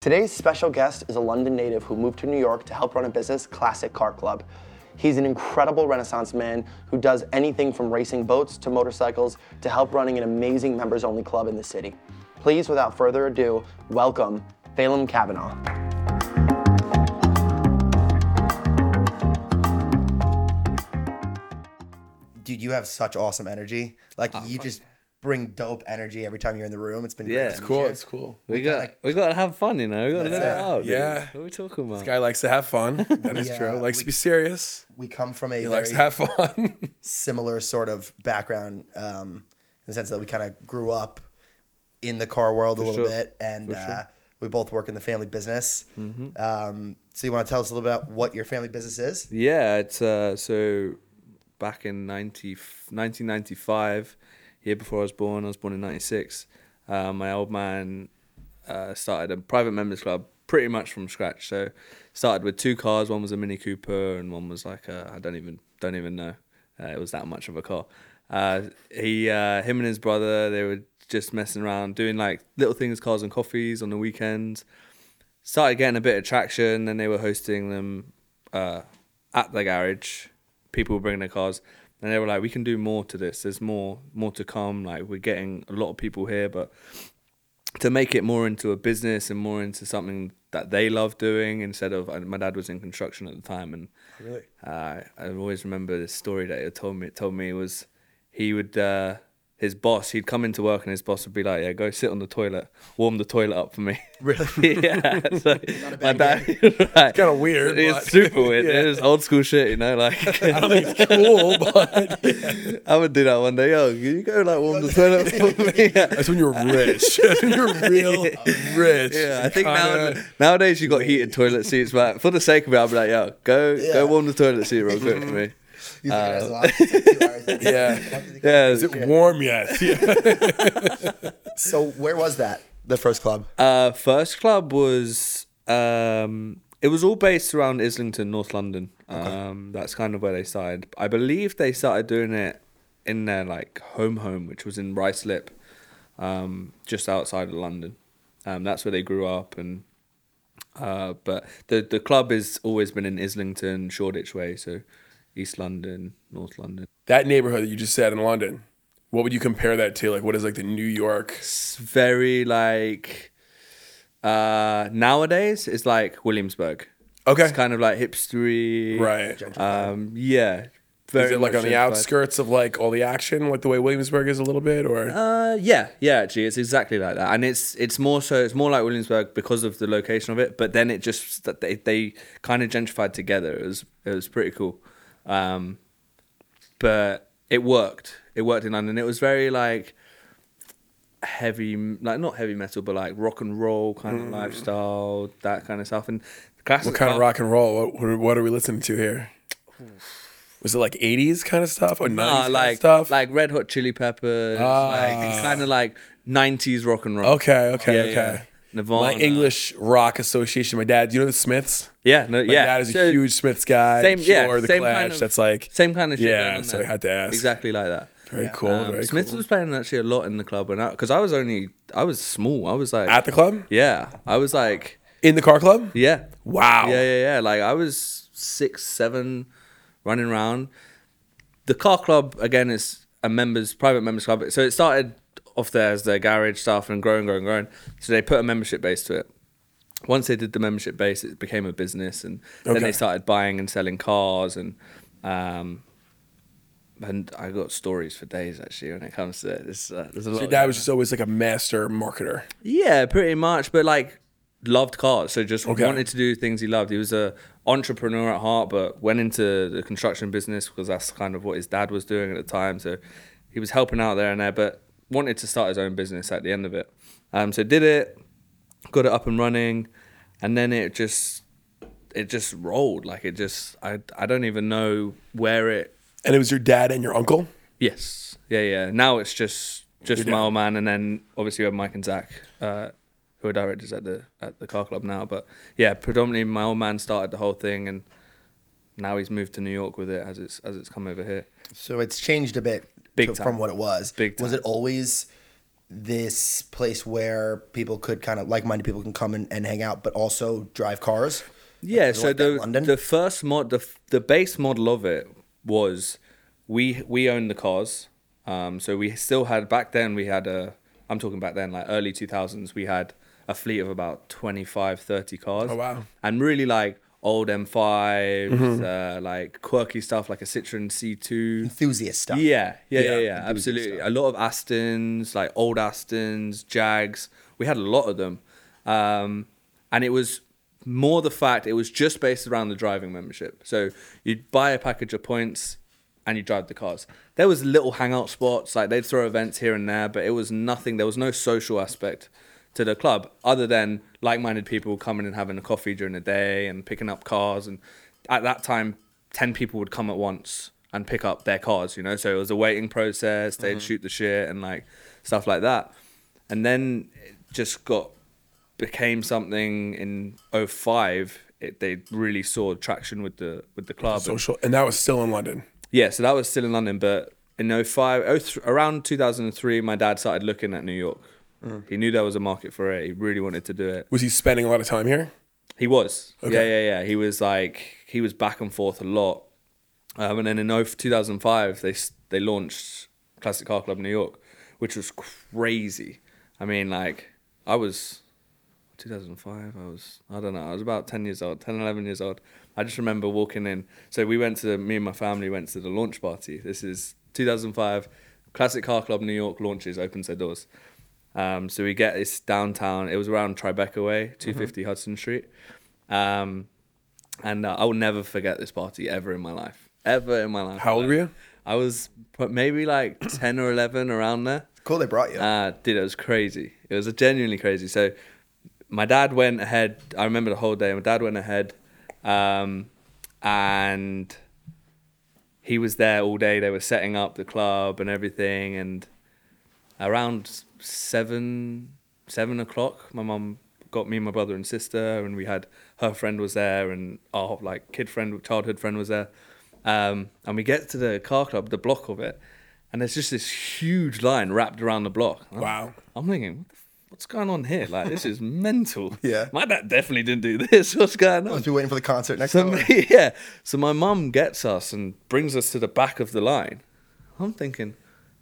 Today's special guest is a London native who moved to New York to help run a business, Classic Car Club. He's an incredible Renaissance man who does anything from racing boats to motorcycles to help running an amazing members-only club in the city. Please, without further ado, welcome Phelim Kavanagh. Dude, you have such awesome energy. Like, you just bring dope energy every time you're in the room. It's been great. Yeah, it's cool. We got to have fun, you know? We got to let it out. Yeah. Dude. What are we talking about? This guy likes to have fun. That is true. Likes to be serious. We come from a likes to have fun. Similar sort of background, in the sense that we kind of grew up in the car world a little bit. And we both work in the family business. Mm-hmm. So you want to tell us a little bit about what your family business is? Yeah, it's so... Back in 1995, year before I was born in 96, my old man started a private members club pretty much from scratch. So started with two cars. One was a Mini Cooper and one was like a, I don't even know. It was that much of a car. Him and his brother, they were just messing around, doing like little things, cars and coffees on the weekends. Started getting a bit of traction. Then they were hosting them at the garage. People were bringing their cars, and they were like, we can do more to this. There's more to come. Like, we're getting a lot of people here, but to make it more into a business and more into something that they love doing instead of, my dad was in construction at the time. And really? I always remember this story that he told me. It told me was he would, his boss, he'd come into work and his boss would be like, yeah, go sit on the toilet, warm the toilet up for me. Really? Yeah. So my dad, it's kind of weird. It's super weird. Yeah. It was old school shit, you know? Like, I don't think it's cool, but... Yeah. I would do that one day. Oh, can you go like warm the toilet up for me? Yeah. That's when you're rich. You're real rich. Yeah, I think nowadays you've got heated toilet seats, but for the sake of it, I'd be like, yo, go warm the toilet seat real quick for me. You think it has a lot. It's 2 hours. Yeah. Is it warm yet? Yeah. So where was that? The first club. First club was it was all based around Islington, North London. Okay. That's kind of where they started. I believe they started doing it in their like home, which was in Ruislip, just outside of London. That's where they grew up, and but the club has always been in Islington, Shoreditch way. So. East London, North London. That neighborhood that you just said in London, what would you compare that to? Like, what is like the New York? It's very like, nowadays it's like Williamsburg. Okay. It's kind of like hipstery. Right. Yeah. Very is it like on the outskirts of like all the action, like the way Williamsburg is a little bit, or? Yeah, actually, it's exactly like that, and it's more like Williamsburg because of the location of it. But then it just that they kind of gentrified together. It was pretty cool. But it worked in London. It was very like heavy, like not heavy metal, but like rock and roll kind of lifestyle, that kind of stuff. And classic. What kind of rock and roll? What are we listening to here? Was it like 80s kind of stuff or 90s kind of stuff? Like Red Hot Chili Peppers, like kind of like 90s rock and roll. Okay. Yeah. Nirvana. My English rock association. My dad, do you know the Smiths? Yeah, my dad is a huge Smiths guy. Same, The Clash. Kind of, that's like same kind of shit. Yeah, so I had to ask. Exactly like that. Very cool. Smiths was playing actually a lot in the club, and because I was small. I was like at the club. Yeah, I was like in the car club. Yeah. Wow. Yeah. Like I was 6, 7, running around. The car club again is a private members club, so it started off there as their garage stuff and growing. So they put a membership base to it. Once they did the membership base, it became a business, and then they started buying and selling cars, and I got stories for days actually when it comes to this. There's a lot. So your dad was just always like a master marketer. Yeah, pretty much, but like loved cars, so just wanted to do things he loved. He was a entrepreneur at heart, but went into the construction business because that's kind of what his dad was doing at the time. So he was helping out there and there, but wanted to start his own business at the end of it. So did it, got it up and running, and then it just rolled. Like it just, I don't even know where it... And it was your dad and your uncle? Yes. Yeah. Now it's just my old man, and then obviously we have Mike and Zach, who are directors at the car club now. But yeah, predominantly my old man started the whole thing, and now he's moved to New York with it as it's come over here. So it's changed a bit. Big time. From what it was. Big time. Was it always this place where people could kind of, like-minded people can come and hang out, but also drive cars. Yeah, so the first mod, the base model of it was we owned the cars. So we still had, back then we had I'm talking back then, like early 2000s, we had a fleet of about 25, 30 cars. Oh, wow. And really like old M5s, mm-hmm. Like quirky stuff, like a Citroen C2. Enthusiast stuff. Yeah, absolutely. Stuff. A lot of Astons, like old Astons, Jags. We had a lot of them. And it was more the fact it was just based around the driving membership. So you'd buy a package of points and you drive the cars. There was little hangout spots, like they'd throw events here and there, but it was nothing. There was no social aspect to the club other than like-minded people coming and having a coffee during the day and picking up cars. And at that time, 10 people would come at once and pick up their cars, you know? So it was a waiting process. They'd mm-hmm. shoot the shit and like stuff like that. And then it just became something in 2005. They really saw traction with the club. Social, and that was still in London. Yeah, so that was still in London, but in 2005, around 2003, my dad started looking at New York. Mm. He knew there was a market for it. He really wanted to do it. Was he spending a lot of time here? He was. Okay. Yeah. He was back and forth a lot. And then in 2005, they launched Classic Car Club New York, which was crazy. I mean, like, 2005, I was about 11 years old. I just remember walking in. So me and my family went to the launch party. This is 2005, Classic Car Club New York launches, opens their doors. So we get this downtown, it was around Tribeca way, 250 mm-hmm. Hudson Street. And I will never forget this party ever in my life. How old were you? I was maybe like 10 or 11, around there. Cool, they brought you. Dude, it was crazy. It was genuinely crazy. So my dad went ahead. I remember the whole day. My dad went ahead, and he was there all day. They were setting up the club and everything. And around 7 o'clock, my mum got me and my brother and sister, and we had her friend was there, and our childhood friend was there. And we get to the car club, the block of it, and there's just this huge line wrapped around the block. Wow! I'm thinking, what's going on here? Like, this is mental. Yeah. My dad definitely didn't do this. What's going on? I must be waiting for the concert next time. Yeah. So my mum gets us and brings us to the back of the line. I'm thinking,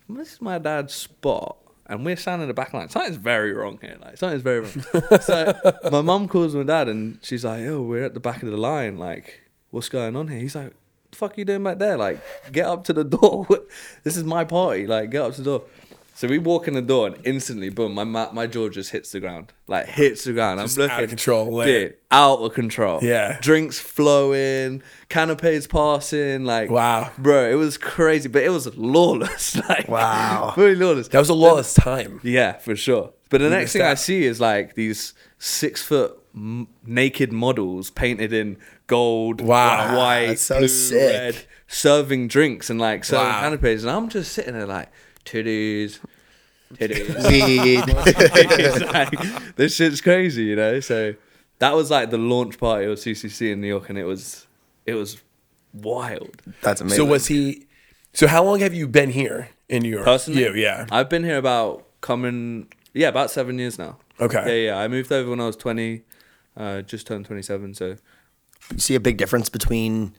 this is my dad's spot, and we're standing in the back line. Something's very wrong here. Like, something's very wrong. So my mum calls my dad, and she's like, "Yo, we're at the back of the line. Like, what's going on here?" He's like, "What the fuck are you doing back there? Like, get up to the door. This is my party. Like, get up to the door." So we walk in the door and instantly, boom, my jaw just hits the ground. Like, hits the ground. Just I'm looking out of control. Like, dude, out of control. Yeah. Drinks flowing, canapes passing. Like, wow. Bro, it was crazy, but it was lawless. Like, wow. Really lawless. That was a lawless time. Yeah, for sure. But the next thing I see is like these 6-foot naked models painted in gold, wow, white, so blue, sick. Red, serving drinks and like serving canapes. And I'm just sitting there like, Titties. Weed. Like, this shit's crazy, you know? So that was like the launch party of CCC in New York, and it was wild. That's amazing. So how long have you been here in New York? Personally? Yeah. I've been here about 7 years now. Okay. Yeah. I moved over when I was 20, just turned 27, so. You see a big difference between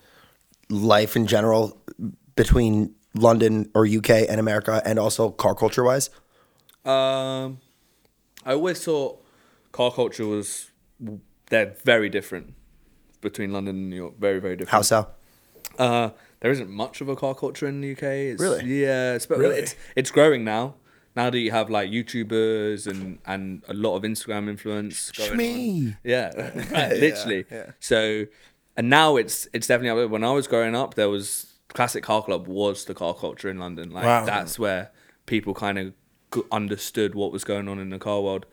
life in general, between London or UK and America, and also car culture wise? I always thought car culture was, they're very different between London and New York. Very, very different. How so? There isn't much of a car culture in the UK. Really? Yeah. It's growing now. Now that you have like YouTubers and a lot of Instagram influence. Shmee. Yeah. Right, literally. Yeah. So, and now it's definitely, when I was growing up, there was, Classic Car Club was the car culture in London. Like, wow. That's where people kind of understood what was going on in the car world.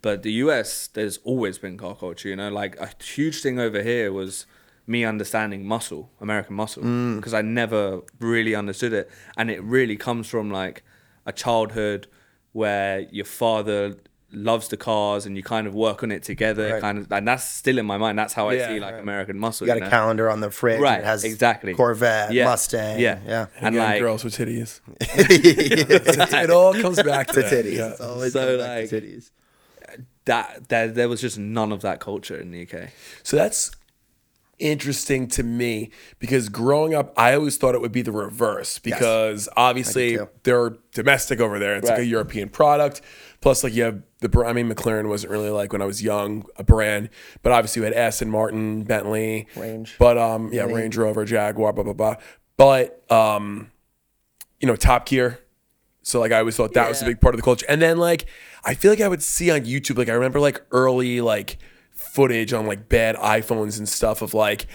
But the US, there's always been car culture, you know? Like, a huge thing over here was me understanding muscle, American muscle, because I never really understood it. And it really comes from, like, a childhood where your father loves the cars, and you kind of work on it together, right. Kind of, and that's still in my mind. That's how I see like right. American muscle. You got a calendar on the fridge, right? And it has exactly Corvette, yeah. Mustang, yeah, yeah, and like girls with titties. It all comes back to titties. Yeah. It's always so like to titties. That there was just none of that culture in the UK. So that's interesting to me, because growing up I always thought it would be the reverse, because yes. obviously they're domestic over there. It's right. like a European product. Plus, like, you have the, I mean, McLaren wasn't really, like, when I was young, a brand, but obviously we had Aston Martin, Bentley, Range, but Range Rover, Jaguar, blah blah blah. But you know, Top Gear. So like I always thought that was a big part of the culture. And then like I feel like I would see on YouTube, like I remember like early like footage on like bad iPhones and stuff of like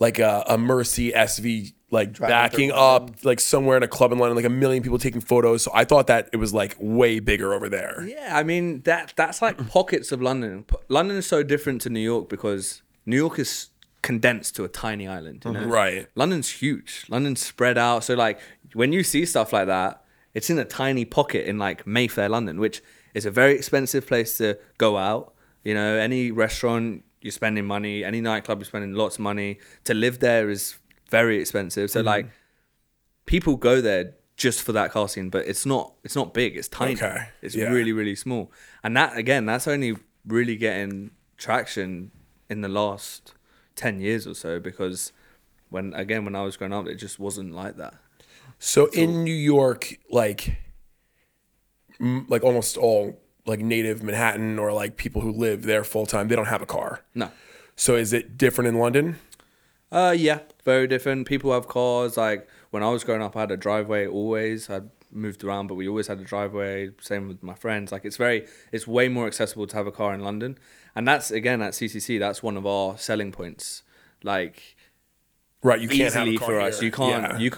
a Mercy SV like driving backing up like somewhere in a club in London, like a million people taking photos. So I thought that it was like way bigger over there. Yeah, I mean that's like pockets of London. London is so different to New York, because New York is condensed to a tiny island, you know? Right. London's huge. London's spread out. So like when you see stuff like that, it's in a tiny pocket in like Mayfair, London, which is a very expensive place to go out. You know, any restaurant you're spending money, any nightclub you're spending lots of money. To live there is very expensive. So like people go there just for that car scene, but it's not big, it's tiny. Okay. It's really, really small. And that, again, that's only really getting traction in the last 10 years or so, because when I was growing up, it just wasn't like that. So in New York, like almost all like native Manhattan or like people who live there full time, they don't have a car. No. So is it different in London? Yeah, very different. People have cars. Like when I was growing up, I had a driveway always. I moved around, but we always had a driveway. Same with my friends. Like it's way more accessible to have a car in London. And that's, again, at CCC, that's one of our selling points. Like, right, you can't have a car for us. Here. You can't. Yeah.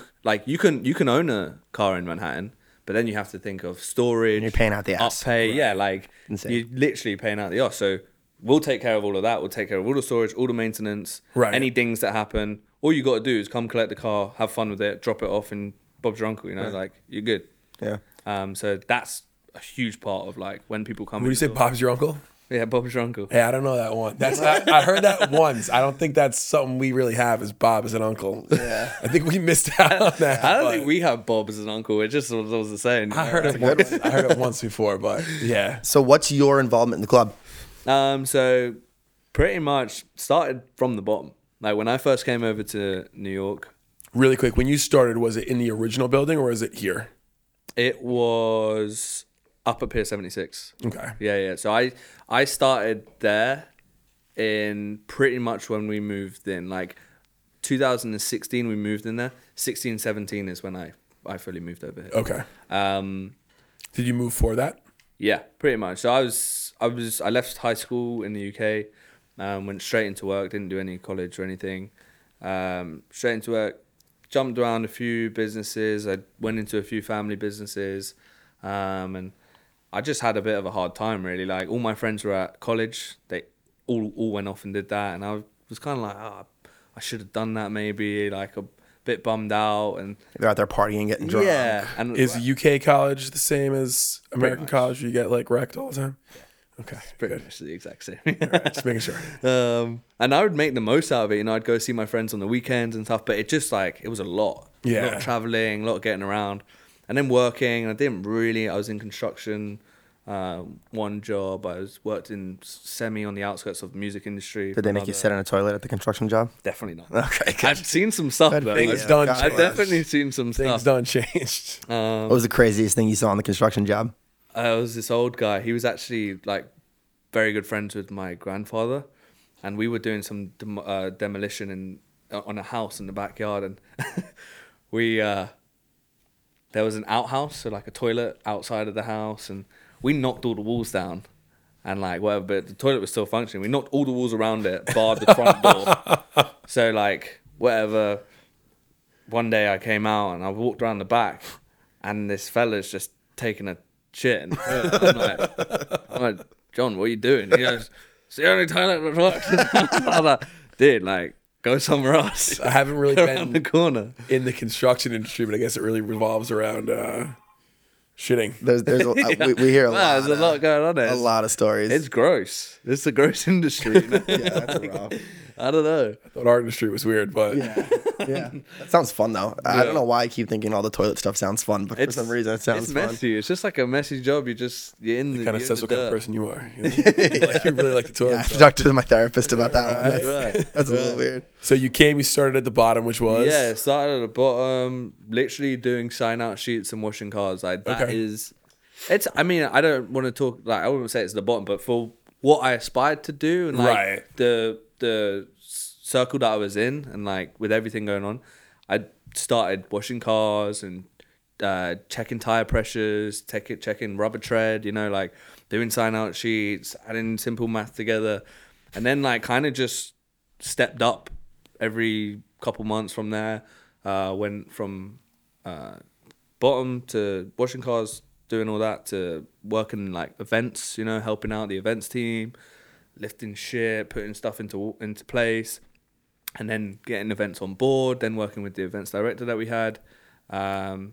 You can own a car in Manhattan, but then you have to think of storage. And you're paying out the ass. Up pay, right. Yeah, like insane. You're literally paying out the ass. So we'll take care of all of that. We'll take care of all the storage, all the maintenance, right. Any dings that happen. All you got to do is come collect the car, have fun with it, drop it off, and Bob's your uncle. You know, right. Like you're good. Yeah. So that's a huge part of like when people come. Would you say Bob's your uncle? Yeah, Bob's your uncle. Yeah, I don't know that one. That's I heard that once. I don't think that's something we really have, is Bob as an uncle. Yeah. I think we missed out on that. I don't think we have Bob as an uncle. It just was the same. I heard it once before, but yeah. So what's your involvement in the club? So pretty much started from the bottom. Like when I first came over to New York. Really quick, when you started, was it in the original building or is it here? It was up at Pier 76. Okay. Yeah. So I started there in pretty much when we moved in. Like 2016 we moved in there. 16, 17 is when I fully moved over here. Okay. Did you move for that? Yeah, pretty much. So I left high school in the UK, went straight into work, didn't do any college or anything. Straight into work, jumped around a few businesses. I went into a few family businesses, and I just had a bit of a hard time, really. Like all my friends were at college; they all went off and did that, and I was kind of like, I should have done that maybe. Like a bit bummed out, and they're out there partying, getting drunk. Yeah, and is UK college the same as American college? You get like wrecked all the time. Yeah. Okay, it's pretty much the exact same. All right, just making sure. And I would make the most out of it. You know, I'd go see my friends on the weekends and stuff. But it just like it was a lot. Yeah, a lot of traveling, a lot of getting around. And then working, and I was in construction, one job. I worked in semi on the outskirts of the music industry. Did they make you sit on a toilet at the construction job? Definitely not. Okay, good. I've seen some stuff, though. I've definitely seen some stuff. Things done changed. What was the craziest thing you saw on the construction job? It was this old guy. He was actually like very good friends with my grandfather. And we were doing some demolition on a house in the backyard. And there was an outhouse, so like a toilet outside of the house, and we knocked all the walls down and like whatever, but the toilet was still functioning. We knocked all the walls around it, barred the front door. So like whatever, one day I came out and I walked around the back and this fella's just taking a shit. And I'm like, John, what are you doing? He goes, it's the only toilet that works. I'm like, dude, like, go somewhere else. I haven't really been in the construction industry, but I guess it really revolves around shitting. We hear a lot. There's a lot going on there. A lot of stories. It's gross. It's a gross industry. You know? Yeah, that's rough. I don't know. I thought our industry was weird, but yeah. That sounds fun though. Yeah. I don't know why I keep thinking all the toilet stuff sounds fun, but for some reason it sounds fun. It's messy. It's just like a messy job. It kind of says what kind of person you are. You know? Like you really like the toilet. Yeah, I have to talk to my therapist about that. Right. One. That's a little weird. So you started at the bottom, which was started at the bottom, literally doing sign out sheets and washing cars. Like that is, it's. I mean, I don't want to talk like I wouldn't say it's the bottom, but for what I aspired to do and like the circle that I was in and like with everything going on, I started washing cars and checking tire pressures, checking rubber tread, you know, like doing sign out sheets, adding simple math together, and then like kind of just stepped up every couple months from there. Went from bottom to washing cars, doing all that, to working like events, you know, helping out the events team, lifting shit, putting stuff into place, and then getting events on board, then working with the events director that we had, and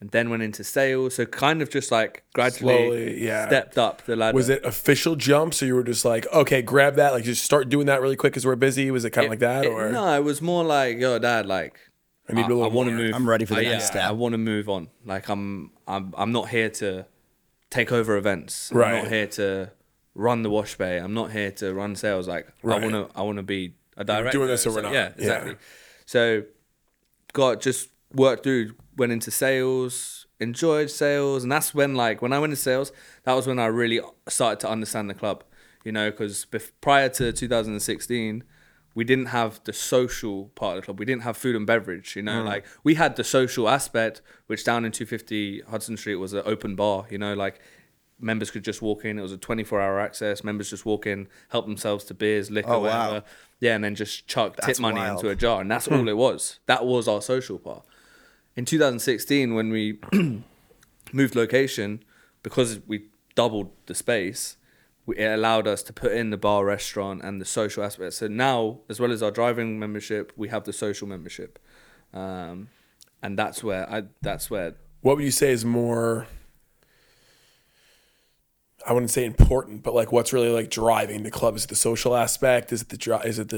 then went into sales. So kind of just like gradually slowly, stepped up the ladder. Was it official jump? So you were just like, okay, grab that, like just start doing that really quick because we're busy? Was it kind of like that? Or no, it was more like, yo, Dad, like I want to move. I'm ready for the next step. I want to move on. Like I'm not here to take over events. I'm not here to run the wash bay. I'm not here to run sales. Like I want to be a director. We're doing this or we're not. Yeah, exactly. Yeah. So just worked through, went into sales, enjoyed sales. And that's when when I went into sales, that was when I really started to understand the club, you know, because prior to 2016, we didn't have the social part of the club. We didn't have food and beverage, you know, like we had the social aspect, which down in 250 Hudson Street was an open bar, you know, like members could just walk in. It was a 24-hour access. Members just walk in, help themselves to beers, liquor, whatever. Wow. Yeah, and then just chuck tip money into a jar. And that's all it was. That was our social part. In 2016, when we moved location, because we doubled the space, it allowed us to put in the bar, restaurant, and the social aspect. So now, as well as our driving membership, we have the social membership, and that's where What would you say is more? I wouldn't say important, but like what's really like driving the club? Is it the social aspect? Is it the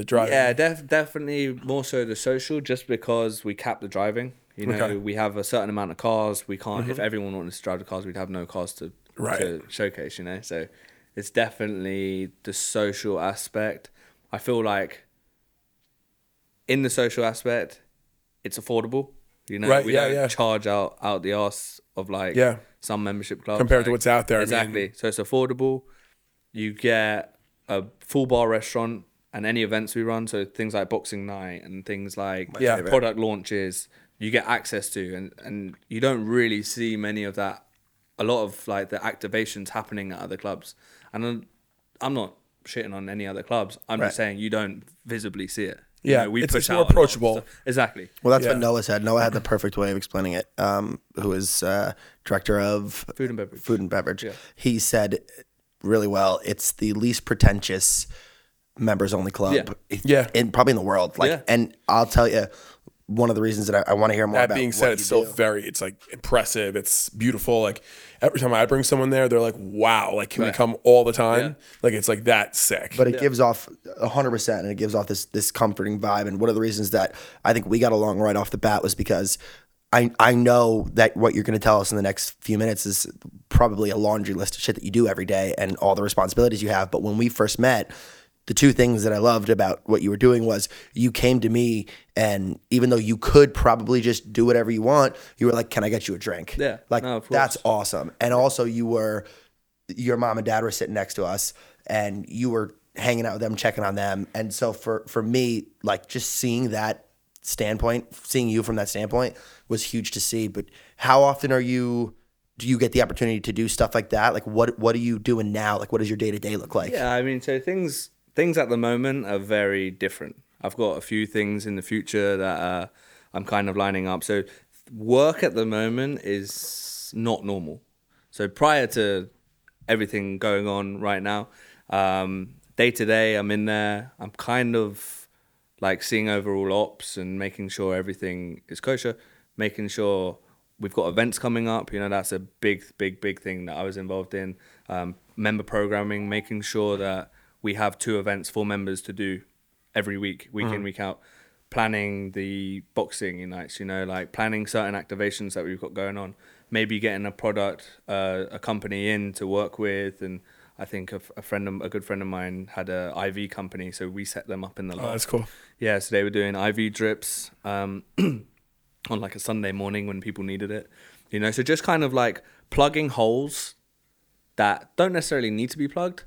driving? Yeah, definitely more so the social, just because we cap the driving. You know, we have a certain amount of cars. We can't. If everyone wanted to drive the cars, we'd have no cars to showcase. You know, so. It's definitely the social aspect. I feel like in the social aspect, it's affordable. You know, we don't charge out the arse of some membership clubs. Compared to what's out there. Exactly. I mean. So it's affordable. You get a full bar restaurant and any events we run. So things like boxing night and things like product launches, you get access to. And you don't really see many of that. A lot of the activations happening at other clubs. And I'm not shitting on any other clubs. I'm just saying you don't visibly see it. Yeah, you know, it's more approachable. Exactly. Well, that's what Noah said. Noah had the perfect way of explaining it, who is director of Food and Beverage. Yeah. He said really well, it's the least pretentious members-only club probably in the world. And I'll tell you, one of the reasons that I want to hear more about that being said, it's still it's impressive. It's beautiful. Like every time I bring someone there, they're like, wow, like can we come all the time? Yeah. Like it's like that sick. But it gives off 100% and it gives off this comforting vibe. And one of the reasons that I think we got along right off the bat was because I know that what you're going to tell us in the next few minutes is probably a laundry list of shit that you do every day and all the responsibilities you have. But when we first met, the two things that I loved about what you were doing was you came to me and even though you could probably just do whatever you want, you were like, can I get you a drink? Yeah. Like, no, that's awesome. And also your mom and dad were sitting next to us and you were hanging out with them, checking on them. And so for me, like just seeing you from that standpoint was huge to see. But how often do you get the opportunity to do stuff like that? Like what are you doing now? Like what does your day-to-day look like? Yeah, I mean, so Things at the moment are very different. I've got a few things in the future that I'm kind of lining up. So work at the moment is not normal. So prior to everything going on right now, day to day, I'm in there. I'm kind of seeing over all ops and making sure everything is kosher, making sure We've got events coming up. You know, that's a big thing that I was involved in. Member programming, making sure that we have two events for members to do every week in, week out. Planning the boxing nights, you know, like planning certain activations that we've got going on. Maybe getting a product, a company in to work with. And I think a good friend of mine had a IV company, so we set them up in the lab. Oh, that's cool. Yeah, so they were doing IV drips on like a Sunday morning when people needed it. You know, so just kind of like plugging holes that don't necessarily need to be plugged,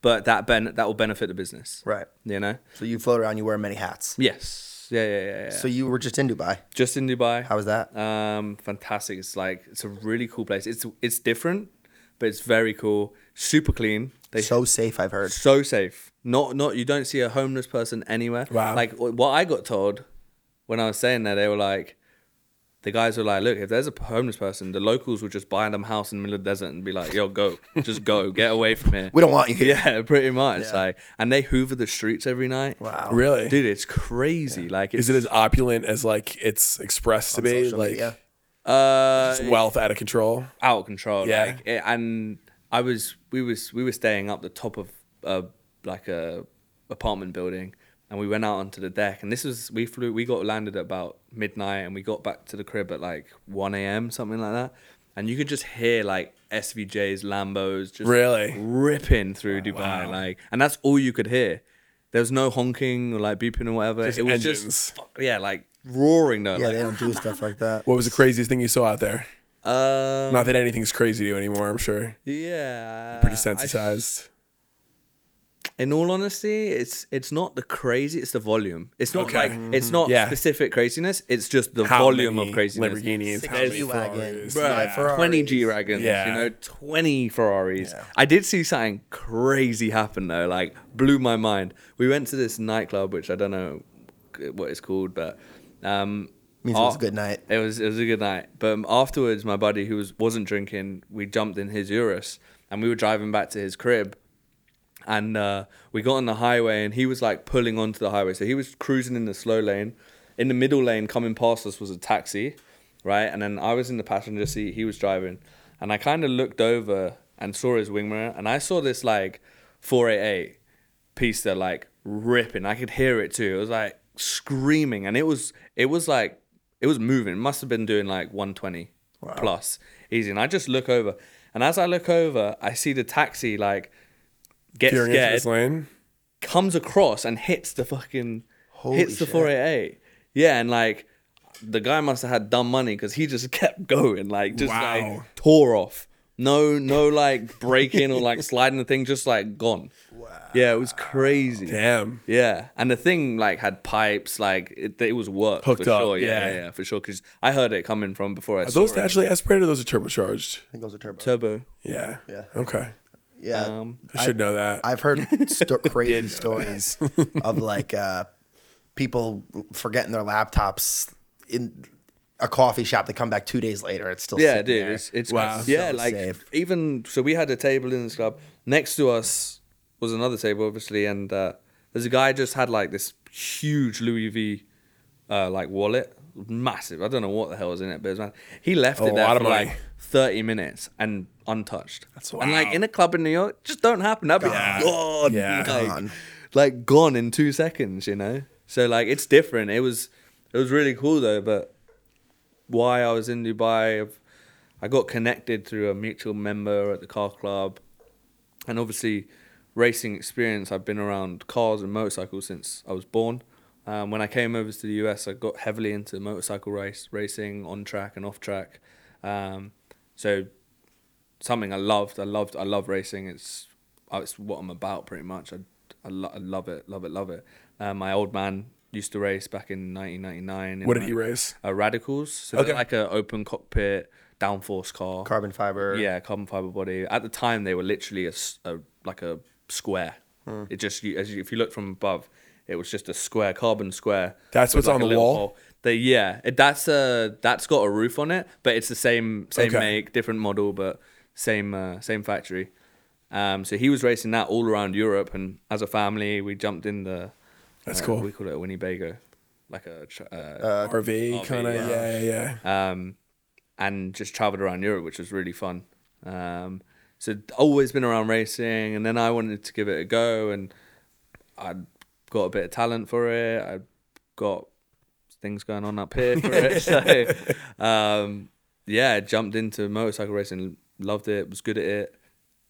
but that will benefit the business. Right. You know? So you float around, you wear many hats. Yes. Yeah. So you were just in Dubai? Just in Dubai. How was that? Fantastic. It's a really cool place. It's different, but it's very cool. Super clean. So safe, I've heard. So safe. Not you don't see a homeless person anywhere. Wow. Like what I got told when I was saying that, they were like, the guys were like, look, if there's a homeless person, the locals will just buy them a house in the middle of the desert and be like, yo, go, just go, get away from here. We don't want you here. Yeah, pretty much. Yeah. Like, and they hoover the streets every night. Wow, really, dude, it's crazy. Yeah. Like, is it as opulent as like it's expressed to be? Like, media. Wealth out of control. Out of control. Yeah, like, and we were staying up the top of like a apartment building. And we went out onto the deck, and we got landed at about midnight, and we got back to the crib at like 1 a.m., something like that. And you could just hear like SVJs, Lambos, just really ripping through Dubai. Wow. Like, and that's all you could hear. There was no honking or like beeping or whatever. Just it was engines. Just, like roaring though. Yeah, like, they don't do stuff like that. What was the craziest thing you saw out there? Not that anything's crazy to you anymore, I'm sure. Yeah. You're pretty sensitized. In all honesty, it's not the crazy, it's the volume. It's not specific craziness, it's just the volume of craziness. Lamborghinis, how many Ferraris. 20 G-Wagons, you know, 20 Ferraris. Yeah. I did see something crazy happen though, like blew my mind. We went to this nightclub, which I don't know what it's called, but... it was a good night. It was a good night. But afterwards, my buddy who wasn't drinking, we jumped in his Urus and we were driving back to his crib. And we got on the highway and he was like pulling onto the highway. So he was cruising in the slow lane. In the middle lane coming past us was a taxi, right? And then I was in the passenger seat, he was driving. And I kind of looked over and saw his wing mirror. And I saw this like 488 piece that like ripping. I could hear it too. It was like screaming. And it was moving. It must have been doing like 120 plus easy. And I just look over. And as I look over, I see the taxi like... gets scared, this lane. Comes across and hits the fucking... hits the 488. Yeah, and like, the guy must have had dumb money because he just kept going. Like, just like, tore off. No like, breaking or like, sliding the thing. Just like, gone. Wow. Yeah, it was crazy. Damn. Yeah. And the thing like, had pipes. Like, it was worked. Hooked up. Sure. Yeah, for sure. Because I heard it coming from before I saw it. Are those actually aspirated or those are turbocharged? I think those are turbo. Turbo. Yeah. Okay. Yeah, I should know that. I've heard crazy stories of like people forgetting their laptops in a coffee shop. They come back 2 days later, it's still sitting there. It's yeah, so like safe. Even so, we had a table in this club. Next to us was another table, obviously, and there's a guy just had like this huge Louis V like wallet. Massive. I don't know what the hell was in it, but it was massive. He left it there for like 30 minutes and untouched. That's wild. And like in a club in New York, it just don't happen. That'd be gone. Yeah. Like gone in 2 seconds, you know? So like it's different. It was really cool though, but why I was in Dubai, I got connected through a mutual member at the car club. And obviously racing experience, I've been around cars and motorcycles since I was born. When I came over to the US, I got heavily into motorcycle racing on track and off track. So something I love racing. It's what I'm about pretty much. I love it. My old man used to race back in 1999. What did he race? Radicals. So they're like an open cockpit downforce car. Carbon fiber. Yeah, carbon fiber body. At the time, they were literally a square. Hmm. It just, if you look from above, it was just a square, carbon square. That's what's like on the wall? That's got a roof on it, but it's the same make, different model, but same factory. So he was racing that all around Europe, and as a family, we jumped in the... That's cool. We call it a Winnebago, like a RV kind of. Yeah. and just traveled around Europe, which was really fun. So always been around racing, and then I wanted to give it a go, and I got a bit of talent for it. I got things going on up here for it. So yeah, jumped into motorcycle racing, loved it, was good at it.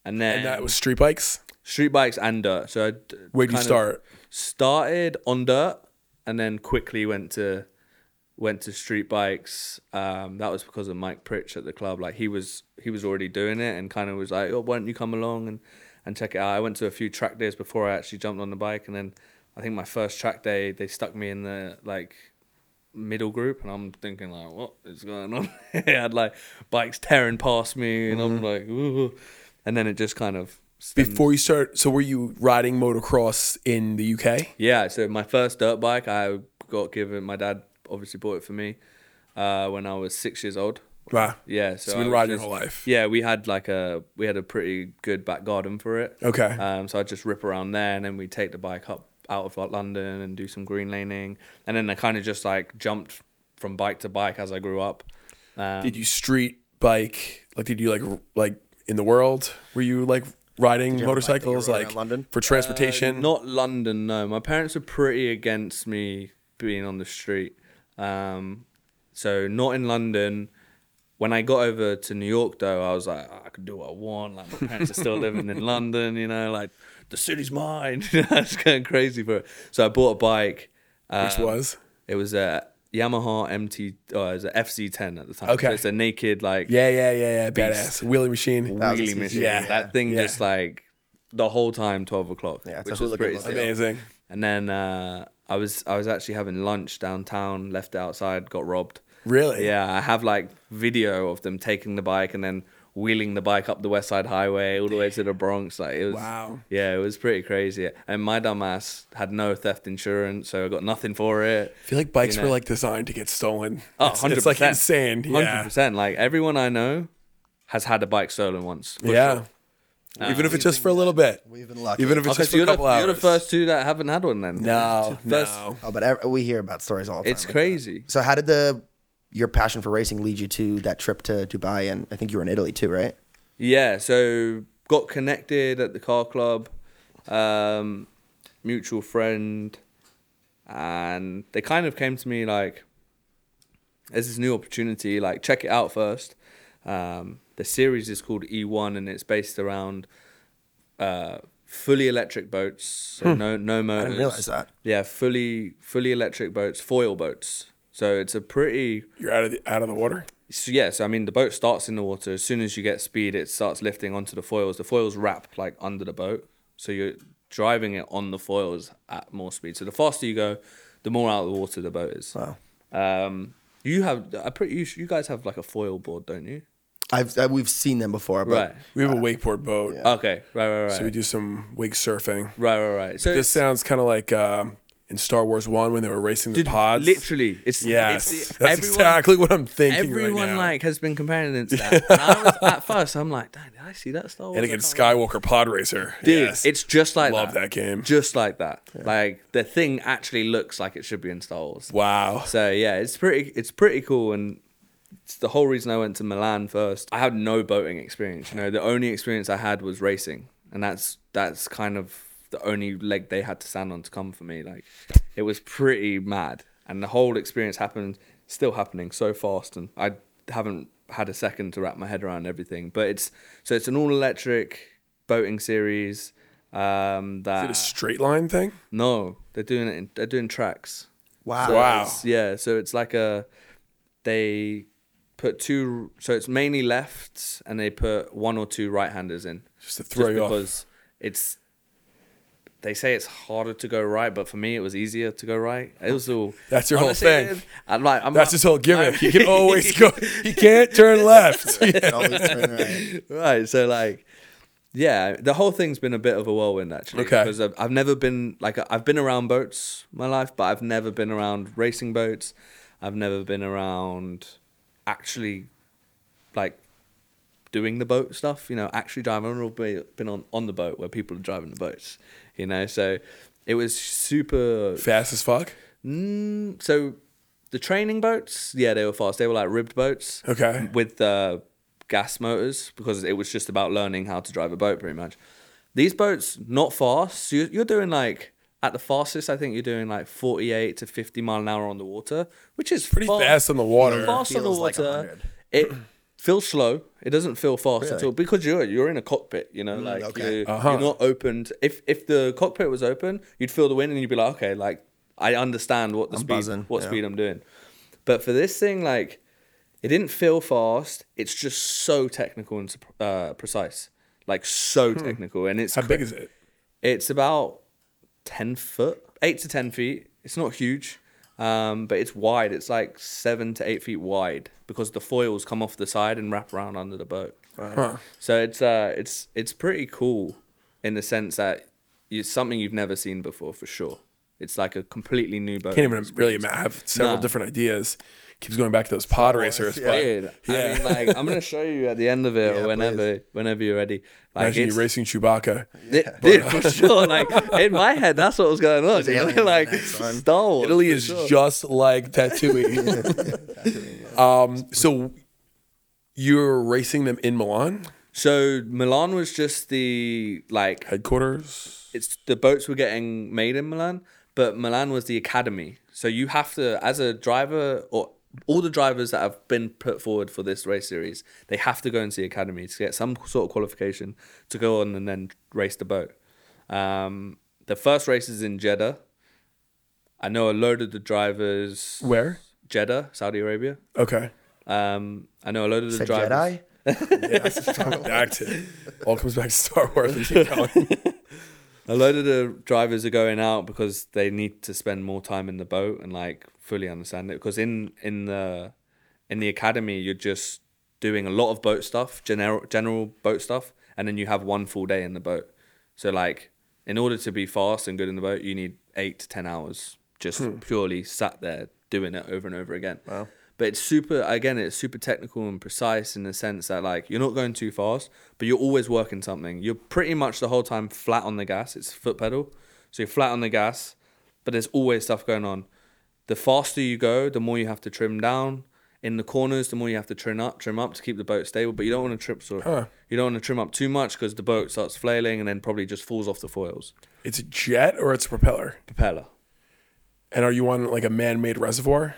And then that was street bikes? Street bikes and dirt. So where'd you start? Started on dirt and then quickly went to street bikes. That was because of Mike Pritch at the club. Like he was already doing it and kind of was like, oh, why don't you come along and check it out? I went to a few track days before I actually jumped on the bike, and then I think my first track day they stuck me in the like middle group, and I'm thinking like, what is going on? I had like bikes tearing past me, and I'm like, ooh. And then it just kind of stemmed. Before you start, so were you riding motocross in the UK? Yeah, so my first dirt bike I got given, my dad obviously bought it for me when I was 6 years old. Wow. Yeah. So you've been riding your whole life. Yeah, we had a pretty good back garden for it. Okay. So I'd just rip around there, and then we'd take the bike up out of like London and do some green laning, and then I kind of just like jumped from bike to bike as I grew up. Did you street bike? Like, did you like in the world? Were you like riding motorcycles like London for transportation? Not London, no. My parents were pretty against me being on the street. So not in London. When I got over to New York, though, I was like, I can do what I want. Like, my parents are still living in London, you know, like the city's mine. I was going crazy for it. So I bought a bike. Which was? It was a Yamaha it was an FC10 at the time. Okay. So it's a naked, like. Yeah. Badass. Wheelie machine. Wheelie machine. Yeah. That thing just like the whole time, 12 o'clock. Yeah, which was pretty amazing. And then I was actually having lunch downtown, left it outside, got robbed. Really? Yeah, I have like video of them taking the bike and then wheeling the bike up the West Side Highway all the way to the Bronx. Like, it was, wow. Yeah, it was pretty crazy. And my dumbass had no theft insurance, so I got nothing for it. I feel like bikes were like designed to get stolen. Oh, 100%. It's like insane. Yeah. 100%. Like everyone I know has had a bike stolen once. Yeah. Sure. Even if it's just for a little bit. We've been lucky. Even if it's just for a couple hours. You're the first two that haven't had one then. No. Oh, but we hear about stories all the time. It's crazy. So how did your passion for racing lead you to that trip to Dubai? And I think you were in Italy too, right? Yeah, so got connected at the car club, mutual friend. And they kind of came to me like, there's this new opportunity, like check it out first. The series is called E1, and it's based around fully electric boats. So no motors. I didn't realize that. Yeah, fully electric boats, foil boats. So it's a pretty... You're out of the water? So yeah, so I mean, the boat starts in the water. As soon as you get speed, it starts lifting onto the foils. The foils wrap like under the boat. So you're driving it on the foils at more speed. So the faster you go, the more out of the water the boat is. Wow. You guys have like a foil board, don't you? We've seen them before, but we have a wakeboard boat. Yeah. Okay, right. So we do some wake surfing. Right. So this sounds kind of like in Star Wars 1 when they were racing the pods. Literally, that's exactly what I'm thinking. Everyone right now. Like has been comparing it to that. And I was, at first, I'm like, dang, did I see that Star Wars? And again, Skywalker pod racer, dude, yes. It's just like love that game, just like that. Yeah. Like the thing actually looks like it should be in Star Wars. Wow. So yeah, it's pretty cool and. It's the whole reason I went to Milan first. I had no boating experience. You know, the only experience I had was racing, and that's kind of the only leg they had to stand on to come for me. Like, it was pretty mad, and the whole experience still happening so fast, and I haven't had a second to wrap my head around everything. But it's an all electric boating series. Is it a straight line thing? No, they're doing tracks. Wow. So it's like they put two, so it's mainly lefts, and they put one or two right-handers in. Just to throw you off. Because they say it's harder to go right, but for me it was easier to go right. It was all... That's your whole thing. That's his whole gimmick. He can always go... He can't turn left. Always turn right. Right, so like... Yeah, the whole thing's been a bit of a whirlwind, actually. Okay. Because I've never been... Like, I've been around boats my life, but I've never been around racing boats. I've never been around... actually like doing the boat stuff, you know, actually driving. I've been on the boat where people are driving the boats, you know, so it was super... Fast as fuck? So The training boats, yeah, they were fast. They were like ribbed boats. Okay. With gas motors, because it was just about learning how to drive a boat pretty much. These boats, not fast. So you're doing like, at the fastest, I think you're doing like 48 to 50 mile an hour on the water, which is pretty fast on the water. Fast on the water. It feels slow. It doesn't feel fast at all, because you're in a cockpit, you know, like you're not opened. If the cockpit was open, you'd feel the wind and you'd be like, okay, like I understand what speed I'm doing. But for this thing, like, it didn't feel fast. It's just so technical and precise, like so technical. And it's how big is it? It's about 8 to 10 feet. It's not huge, but it's wide. It's like 7 to 8 feet wide, because the foils come off the side and wrap around under the boat. Right? Huh. So it's pretty cool in the sense that it's something you've never seen before, for sure. It's like a completely new boat. Can't even really have several different ideas. Keeps going back to those pod racers. Yeah. Yeah. I mean, like, I'm going to show you at the end of it or whenever you're ready. Like, imagine you racing Chewbacca. Dude, for sure. Like, in my head, that's what was going on. Like, Star Wars. Italy is just like Tatooine. So you're racing them in Milan? So Milan was just the, like... headquarters? The boats were getting made in Milan, but Milan was the academy. So you have to, as a driver, or all the drivers that have been put forward for this race series, they have to go and see academy to get some sort of qualification to go on and then race the boat. The first race is in Jeddah. I know a load of the drivers. Where? Jeddah, Saudi Arabia. Okay. I know a load of the drivers. Jedi? All comes back to Star Wars. A load of the drivers are going out because they need to spend more time in the boat and like fully understand it. Because in the academy, you're just doing a lot of boat stuff, general boat stuff, and then you have one full day in the boat. So like, in order to be fast and good in the boat, you need 8 to 10 hours just purely sat there doing it over and over again. Wow. But it's super technical and precise in the sense that like you're not going too fast, but you're always working something. You're pretty much the whole time flat on the gas. It's foot pedal. So you're flat on the gas, but there's always stuff going on. The faster you go, the more you have to trim down. In the corners, the more you have to trim up to keep the boat stable. But you don't want to You don't want to trim up too much because the boat starts flailing and then probably just falls off the foils. It's a jet or it's a propeller? Propeller. And are you on like a man-made reservoir?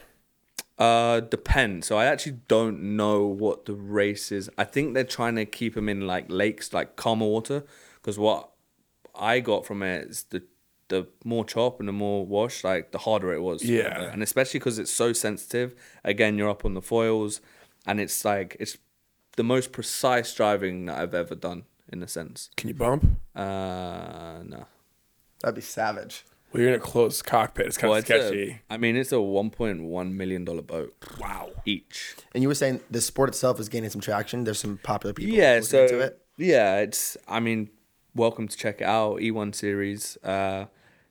Depends. So I actually don't know what the race is. I think they're trying to keep them in like lakes, like calmer water, because what I got from it is the more chop and the more wash, like the harder it was. Yeah. And especially because it's so sensitive. Again, you're up on the foils, and it's like it's the most precise driving that I've ever done in a sense. Can you bump? No. That'd be savage. Well, you're in a closed cockpit. It's kind of sketchy. It's a $1.1 million boat. Wow. Each. And you were saying the sport itself is gaining some traction. There's some popular people looking into it. Yeah, it's, welcome to check it out. E1 series.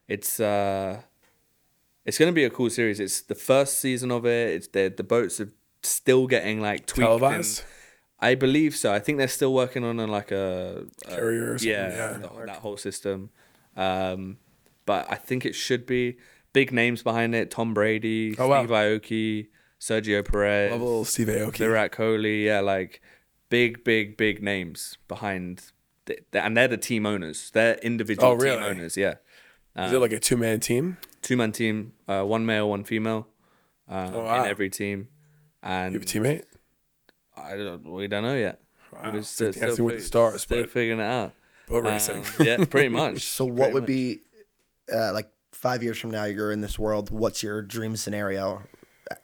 It's going to be a cool series. It's the first season of it. It's the boats are still getting like tweaked. Televised? I believe so. I think they're still working on a carrier or something. Yeah. That whole system. But I think it should be big names behind it. Tom Brady, Steve Aoki, Sergio Perez. Love little Steve Aoki. Virat Kohli. Yeah, like big names behind. And they're the team owners. They're individual team owners, yeah. Is it like a two-man team? Two-man team. One male, one female in every team. And you have a teammate? We don't know yet. Wow. We're still with the stars. Still figuring it out. Boat racing. Yeah, pretty much. So what would be... like 5 years from now, you're in this world. What's your dream scenario?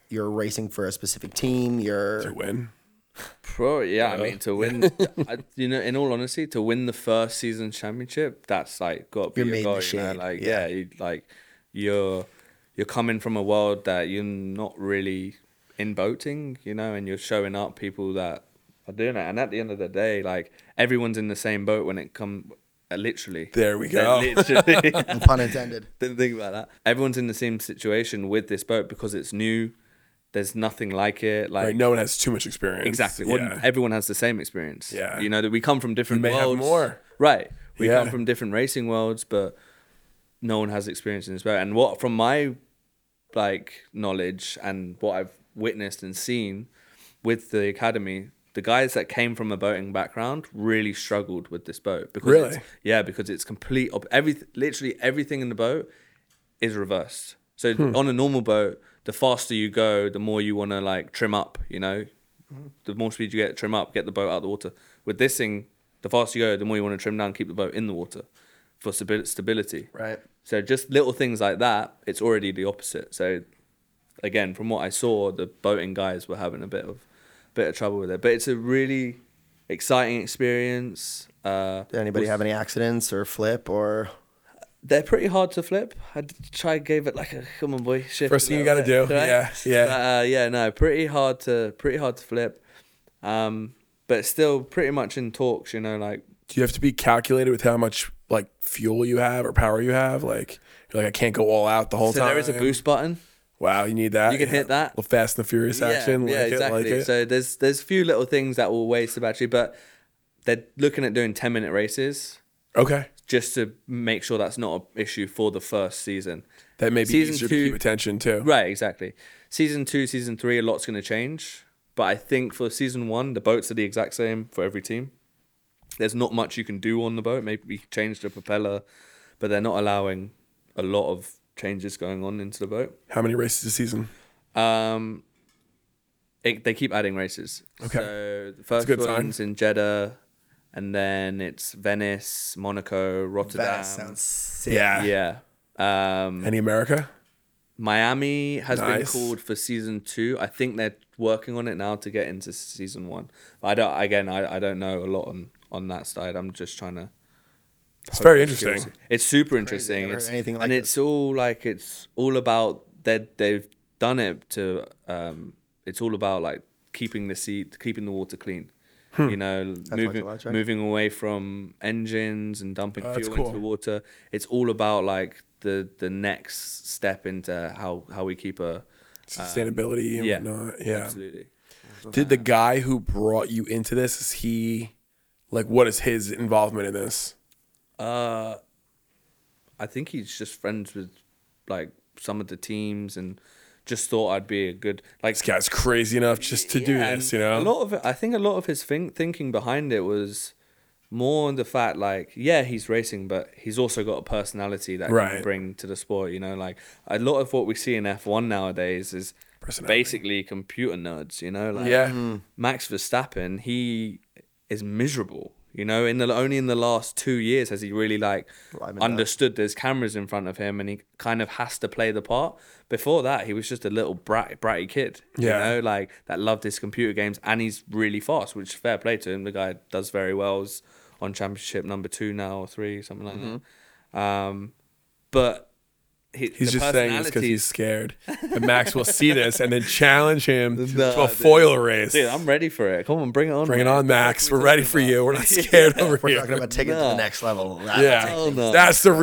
You're racing for a specific team. You're to win. To win. In all honesty, to win the first season championship, that's like got to be your goal. You're coming from a world that you're not really in boating, and you're showing up people that are doing it. And at the end of the day, like everyone's in the same boat when it comes. Literally. There we go. Literally. Pun intended. Didn't think about that. Everyone's in the same situation with this boat because it's new. There's nothing like it. Like no one has too much experience. Exactly. Yeah. Well, everyone has the same experience. Yeah. That we come from different worlds. Have more. Right. We come from different racing worlds, but no one has experience in this boat. And what from my like knowledge and what I've witnessed and seen with the academy, the guys that came from a boating background really struggled with this boat. Because really? Yeah, because it's complete. Literally everything in the boat is reversed. So on a normal boat, the faster you go, the more you want to like trim up, you know. The more speed you get, trim up, get the boat out of the water. With this thing, the faster you go, the more you want to trim down, keep the boat in the water for stability. Right. So just little things like that, it's already the opposite. So again, from what I saw, the boating guys were having a bit of trouble with it, but it's a really exciting experience. Did anybody have any accidents or flip or? They're pretty hard to flip. I gave it like a come on boy shift. First thing you got to do, right? Yeah. Pretty hard to flip, but still pretty much in talks, you know, like. Do you have to be calculated with how much like fuel you have or power you have? Like you're like I can't go all out the whole time. So there is a boost button. Wow, you need that. You can hit that. A little Fast and the Furious action. Yeah, exactly. So there's a few little things that will waste the battery, but they're looking at doing 10-minute races. Okay. Just to make sure that's not an issue for the first season. That may be easier to keep attention to. Right, exactly. Season 2, Season 3, a lot's going to change. But I think for Season 1, the boats are the exact same for every team. There's not much you can do on the boat. Maybe change the propeller, but they're not allowing a lot of changes going on into the boat. How many races a season? They keep adding races. Okay. So the first one's in Jeddah, and then it's Venice, Monaco, Rotterdam. That sounds sick. Yeah. Any America? Miami has been called for season 2. I think they're working on it now to get into season 1. I don't know a lot on that side. I'm just trying to. It's very interesting. It's super interesting. It's, anything like and this. It's all like it's all about that they've done it to. It's all about like keeping the water clean. You know, moving away from engines and dumping fuel into the water. It's all about like the next step into how we keep a sustainability and whatnot. Yeah, absolutely. Did the guy who brought you into this what is his involvement in this? I think he's just friends with like some of the teams and just thought I'd be a good like. This guy's crazy enough just to do this, you know. I think a lot of his thinking behind it was more the fact like, yeah, he's racing, but he's also got a personality that he can bring to the sport. You know, like a lot of what we see in F1 nowadays is basically computer nerds. You know, like Max Verstappen, he is miserable. You know, only in the last 2 years has he really like understood there's cameras in front of him and he kind of has to play the part. Before that, he was just a little bratty kid, you know, like that loved his computer games and he's really fast, which fair play to him. The guy does very well, is on championship number 2 now or 3, something like that. But he's just saying this because he's scared. And Max will see this and then challenge him to a foil race. Dude, I'm ready for it. Come on, bring it on. Bring it on, Max. We're ready for you. We're not scared over here. We're talking about taking it to the next level. That's the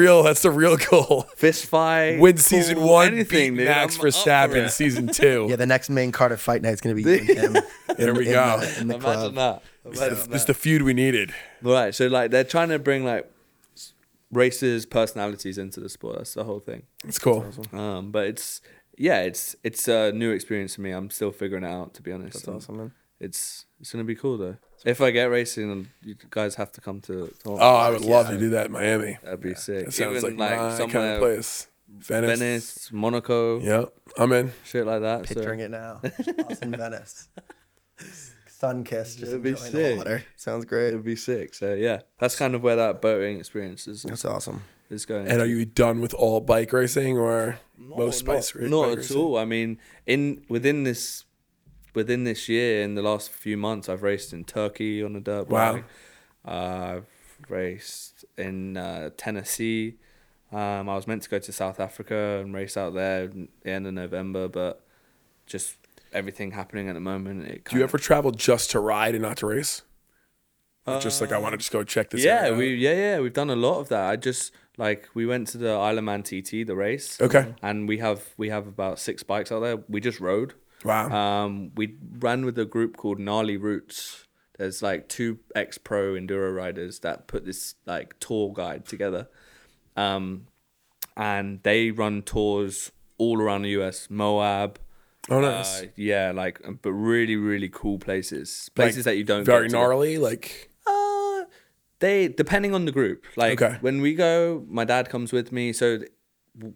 real goal. Fist fight. Win season 1, anything, beat Max Verstappen season 2. Yeah, the next main card of Fight Night is going to be you and him. There we go. In the club. It's the feud we needed. Right, so like they're trying to bring like races, personalities into the sport. That's the whole thing. It's cool. Awesome. But it's a new experience for me. I'm still figuring it out, to be honest. That's awesome, man. It's gonna be cool though. If I get racing, you guys have to come to. I would love to do that in Miami. That'd be sick. That sounds even like some kind of place. Venice, Monaco. Yep, I'm in. Shit like that. Picturing it now. Austin, Venice. Sun-kissed, just enjoying the water. Sounds great. It'd be sick. So yeah, that's kind of where that boating experience is. That's awesome. Is going. And are you done with all bike racing or most bike racing? Not at all. I mean, within this year, in the last few months, I've raced in Turkey on a dirt bike. Wow. I've raced in Tennessee. I was meant to go to South Africa and race out there at the end of November, but just everything happening at the moment. Do you ever travel just to ride and not to race? Just like I want to just go check this out. We've done a lot of that. I just like we went to the Isle of Man TT, the race. Okay. And we have about 6 bikes out there. We just rode. Wow. We ran with a group called Gnarly Roots. There's like 2 ex-pro enduro riders that put this like tour guide together. And they run tours all around the US. Moab. Oh, nice. Yeah, like, but really, really cool places. Places like that you don't very get gnarly, like... They, depending on the group. Like, okay. When we go, my dad comes with me. So,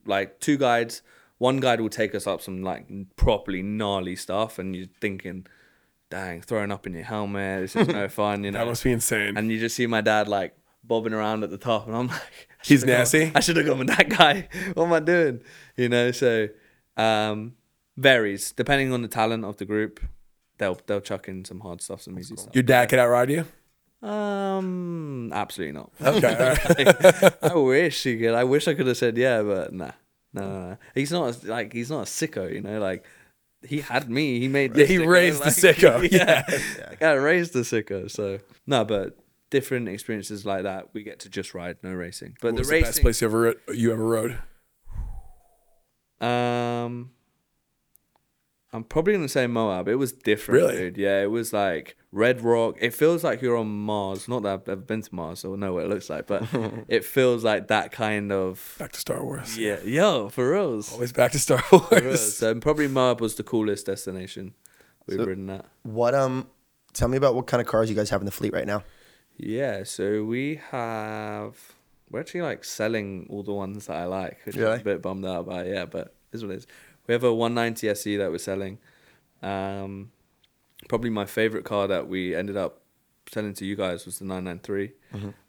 like, two guides. One guide will take us up some, like, properly gnarly stuff. And you're thinking, dang, throwing up in your helmet. This is no fun, you know. That must be insane. And you just see my dad, like, bobbing around at the top. And I'm like... He's nasty. I should have gone with that guy. What am I doing? You know, so... Varies depending on the talent of the group. They'll chuck in some hard stuff, some easy stuff. Your dad could outride you? Absolutely not. Okay. Like, I wish he could. I wish I could have said yeah, but nah, no. He's not a sicko, you know. Like he had me. He raised the sicko. Yeah, yeah. I raised the sicko. So no, but different experiences like that. We get to just ride, no racing. But what was the best place you ever rode? I'm probably going to say Moab. It was different, really? Dude. Yeah, it was like Red Rock. It feels like you're on Mars. Not that I've ever been to Mars, so I know what it looks like, but it feels like that kind of... Back to Star Wars. Yeah, yo, for reals. Always back to Star Wars. So probably Moab was the coolest destination we've ridden at. Tell me about what kind of cars you guys have in the fleet right now. Yeah, so we have... We're actually like selling all the ones that I like, which really? I'm a bit bummed out about, yeah, but it is what it is. We have a 190 SE that we're selling. Probably my favorite car that we ended up selling to you guys was the 993.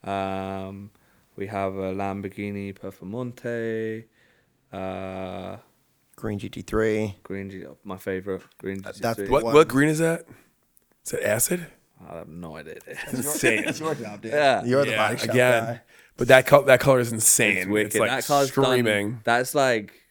Mm-hmm. We have a Lamborghini Performante. Green GT3. My favorite. Green GT3. What green is that? Is it acid? I have no idea. Insane. It's your job, dude. Yeah. You're the body shop guy. But that color is insane. It's wicked. It's like that car's screaming. That's like...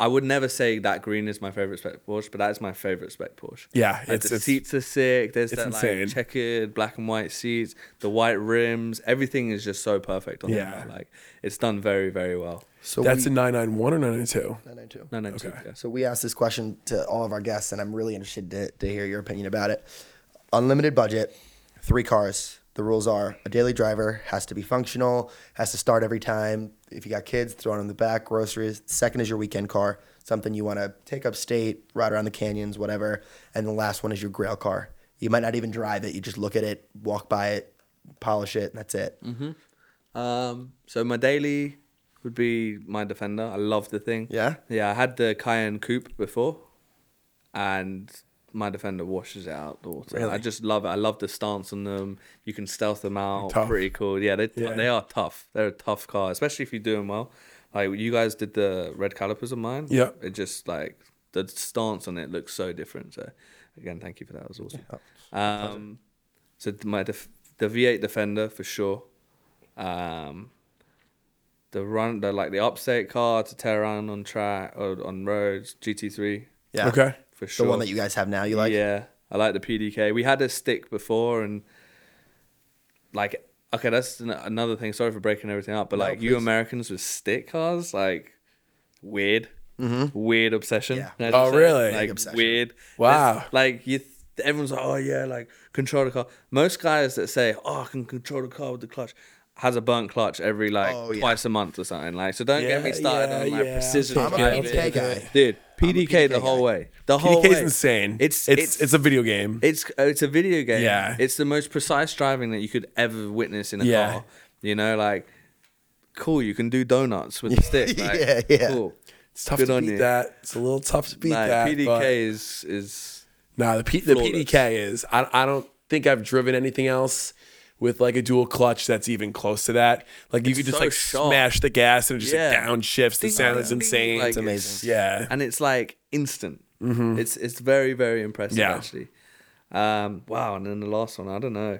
I would never say that green is my favorite spec Porsche, but that is my favorite spec Porsche. Yeah, like the seats are sick. There's that insane. Like checkered black and white seats, the white rims. Everything is just so perfect on that. Like it's done very, very well. So that's a 991 or 992? 992. 992. Okay. Yeah. So we asked this question to all of our guests, and I'm really interested to hear your opinion about it. Unlimited budget, 3 cars. The rules are a daily driver, has to be functional, has to start every time. If you got kids, throw it on the back, groceries. The second is your weekend car, something you want to take upstate, ride around the canyons, whatever. And the last one is your grail car. You might not even drive it. You just look at it, walk by it, polish it, and that's it. Mm-hmm. So my daily would be my Defender. I love the thing. Yeah? Yeah, I had the Cayenne Coupe before, and... My Defender washes it out the water. Really? I just love it. I love the stance on them. You can stealth them out. Tough. Pretty cool. Yeah, they are tough. They're a tough car, especially if you do them well. Like you guys did the red calipers on mine. Yeah. It just like the stance on it looks so different. So again, thank you for that. It was awesome. Yeah. So my the V8 Defender for sure. The upstate car to tear around on track or on roads. GT3. Yeah. Okay. For sure. The one that you guys have now, you like? Yeah, I like the PDK. We had a stick before, and like, okay, that's another thing. Sorry for breaking everything up, but like, please. You Americans with stick cars, like, weird, weird obsession. Yeah. Oh, really? Like, obsession. Weird. Wow. It's, like, everyone's like, oh, yeah, like, control the car. Most guys that say, oh, I can control the car with the clutch. Has a burnt clutch every twice a month or something, like, so don't get me started on like precision. I'm a PDK guy, dude. PDK the whole way. The whole PDK is insane. It's a video game. It's a video game. Yeah, it's the most precise driving that you could ever witness in a car. You know, like, cool. You can do donuts with a stick. Like, yeah. Cool. It's tough to beat that. It's a little tough to beat that. PDK is the PDK is. I don't think I've driven anything else with like a dual clutch that's even close to that. Like you could just like smash the gas and it just downshifts. The sound is insane. Like, it's amazing. Yeah. And it's like instant. Mm-hmm. It's very, very impressive actually. Wow. And then the last one, I don't know.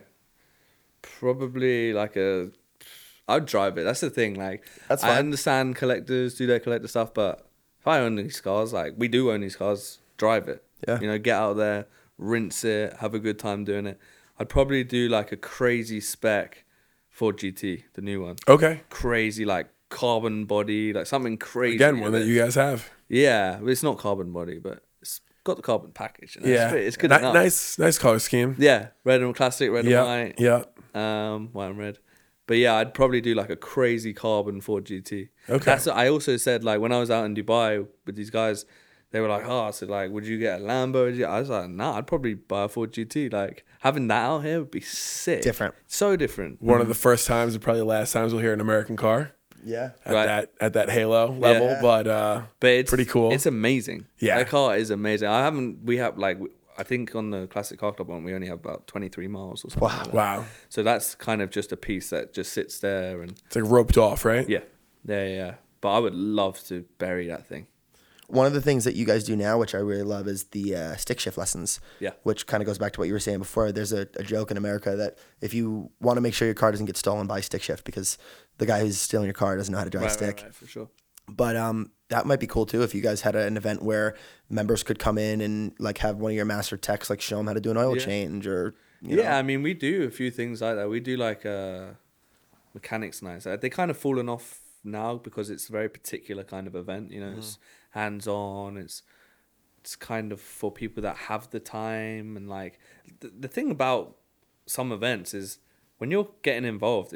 Probably like I'd drive it. That's the thing. Like that's fine. I understand collectors do their collector stuff, but if I own these cars, like we do own these cars, drive it. Yeah. You know, get out there, rinse it, have a good time doing it. I'd probably do like a crazy spec Ford GT, the new one. Okay. Crazy, like carbon body, like something crazy. Again, one that you guys have. Yeah, it's not carbon body, but it's got the carbon package. You know? Yeah. It's good enough. Nice color scheme. Yeah, red and classic, red and white. Yeah. White and red. But yeah, I'd probably do like a crazy carbon Ford GT. Okay. That's what I also said, like when I was out in Dubai with these guys, they were like, oh, so like, would you get a Lambo? I was like, nah, I'd probably buy a Ford GT. Like having that out here would be sick. Different. So different. One of the first times and probably last times we'll hear an American car. Yeah. At that halo level. Yeah. But it's pretty cool. It's amazing. Yeah. That car is amazing. I think on the Classic Car Club one, we only have about 23 miles or something. Wow. Like that. Wow. So that's kind of just a piece that just sits there. And it's like roped off, right? Yeah. Yeah, yeah. But I would love to bury that thing. One of the things that you guys do now, which I really love, is the stick shift lessons. Yeah. Which kind of goes back to what you were saying before. There's a joke in America that if you want to make sure your car doesn't get stolen, buy stick shift because the guy who's stealing your car doesn't know how to drive stick. Right, for sure. But that might be cool too if you guys had an event where members could come in and like have one of your master techs like show them how to do an oil change or you know. I mean, we do a few things like that. We do like mechanics nights. They kind of fallen off now because it's a very particular kind of event. You know, it's hands on. It's kind of for people that have the time and like the thing about some events is when you're getting involved,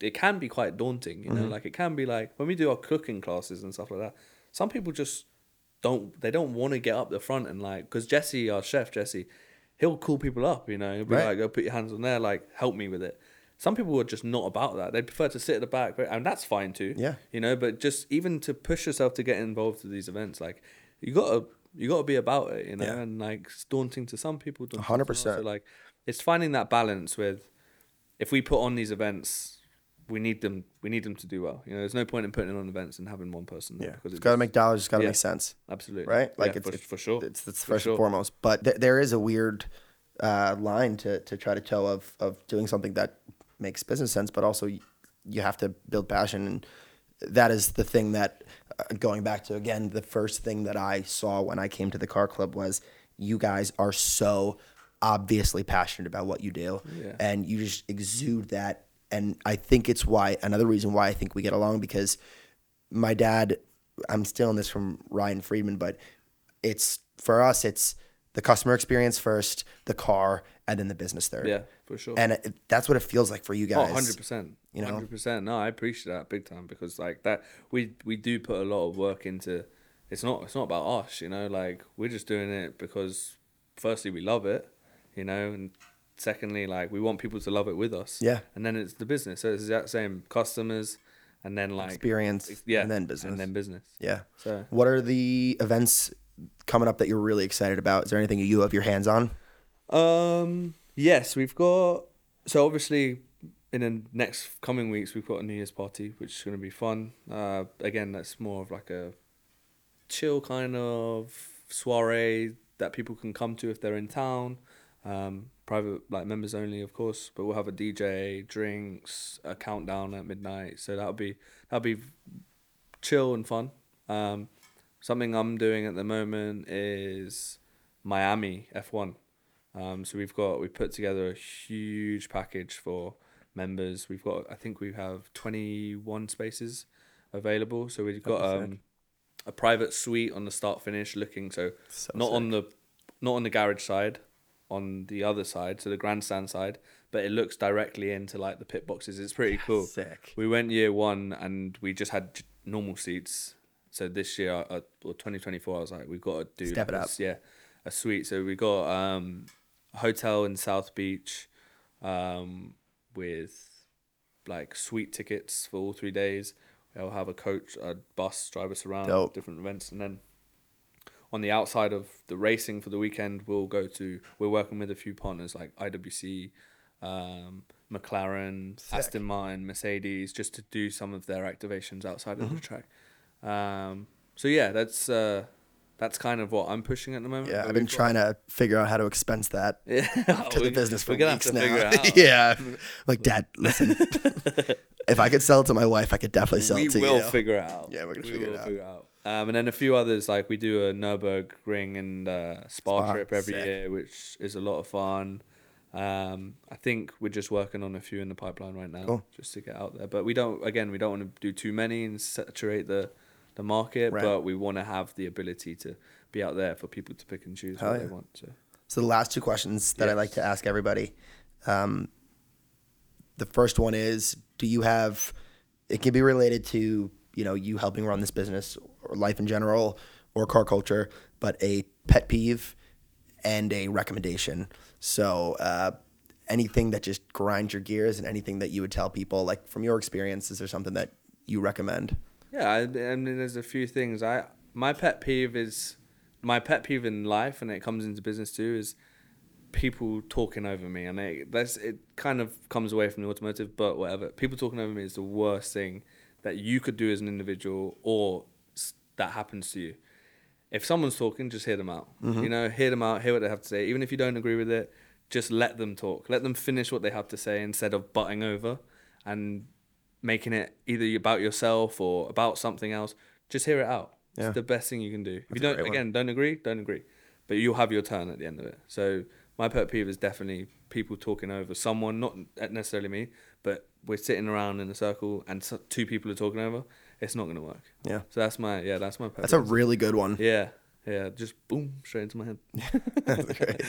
it can be quite daunting, you know, like it can be like when we do our cooking classes and stuff like that, some people just don't want to get up the front and like, because Jesse, our chef Jesse, he'll call people up, you know, he'll be like, go put your hands on there, like help me with it. Some people are just not about that. They prefer to sit at the back, and that's fine too. Yeah. You know, but just even to push yourself to get involved with these events, like you gotta be about it, you know, and like it's daunting to some people. 100%. So like it's finding that balance with, if we put on these events, we need them to do well. You know, there's no point in putting on events and having one person. Yeah. Because it's got to make dollars. It's got to make sense. Absolutely. Right. Like it's for sure. It's first and foremost, but there is a weird line to try to toe of doing something that makes business sense, but also you have to build passion. And that is the thing that going back to, again, the first thing that I saw when I came to the car club was you guys are so obviously passionate about what you do and you just exude that. And I think it's another reason why I think we get along, because my dad, I'm stealing this from Ryan Friedman, but it's for us, it's the customer experience first, the car, and then the business third. Yeah, for sure. And that's what it feels like for you guys. Oh, 100%. You know? 100%. No, I appreciate that big time, because like that, we do put a lot of work into, it's not about us, you know, like we're just doing it because firstly, we love it, you know, and secondly, like we want people to love it with us. Yeah. And then it's the business. So it's the exact same customers and then like experience. Yeah. And then business. Yeah. So what are the events coming up that you're really excited about? Is there anything you have your hands on? Yes, we've got, so obviously in the next coming weeks, we've got a New Year's party, which is going to be fun. Again, that's more of like a chill kind of soiree that people can come to if they're in town. Private, like members only, of course, but we'll have a DJ, drinks, a countdown at midnight. So that'll be chill and fun. Something I'm doing at the moment is Miami F1. So we put together a huge package for members. I think we have 21 spaces available. So we've got a private suite on the start finish looking, so not sick. not on the garage side, on the other side, so the grandstand side, but it looks directly into like the pit boxes. It's pretty cool. Sick. We went year one and we just had normal seats. So this year, or 2024, I was like, we've got to do step it up. Yeah, a suite. So we got a hotel in South Beach with like suite tickets for all 3 days. We'll have a coach, a bus, drive us around different events, and then on the outside of the racing for the weekend, we're working with a few partners like IWC, McLaren, sick. Aston Martin, Mercedes, just to do some of their activations outside of the track. So yeah, that's kind of what I'm pushing at the moment. Yeah, I've been trying to figure out how to expense that to the business for weeks now. Yeah, like, Dad, listen, if I could sell it to my wife, I could definitely sell it to you. We will figure it out. Yeah, we're going to figure it out. And then a few others, like we do a Nürburgring and spa trip every year, which is a lot of fun. I think we're just working on a few in the pipeline right now, just to get out there. But we don't want to do too many and saturate the market, but we want to have the ability to be out there for people to pick and choose what they want. So the last two questions that I like to ask everybody. The first one is, do you have? It can be related to, you know, you helping run this business or life in general or car culture, but a pet peeve and a recommendation. So anything that just grinds your gears and anything that you would tell people, like from your experience, is there something that you recommend? Yeah, I mean, there's a few things. My pet peeve is, my pet peeve in life, and it comes into business too, is people talking over me. And it kind of comes away from the automotive, but whatever. People talking over me is the worst thing that you could do as an individual or that happens to you. If someone's talking, just hear them out. Mm-hmm. You know, hear them out, hear what they have to say. Even if you don't agree with it, just let them talk. Let them finish what they have to say instead of butting over and making it either about yourself or about something else. Just hear it out. Yeah. It's the best thing you can do. If you don't, again, don't agree. But you'll have your turn at the end of it. So my pet peeve is definitely people talking over someone, not necessarily me, but we're sitting around in a circle and two people are talking over. It's not going to work. Yeah. So that's my pet peeve. That's a really good one. Yeah. Yeah. Just boom, straight into my head. That's great.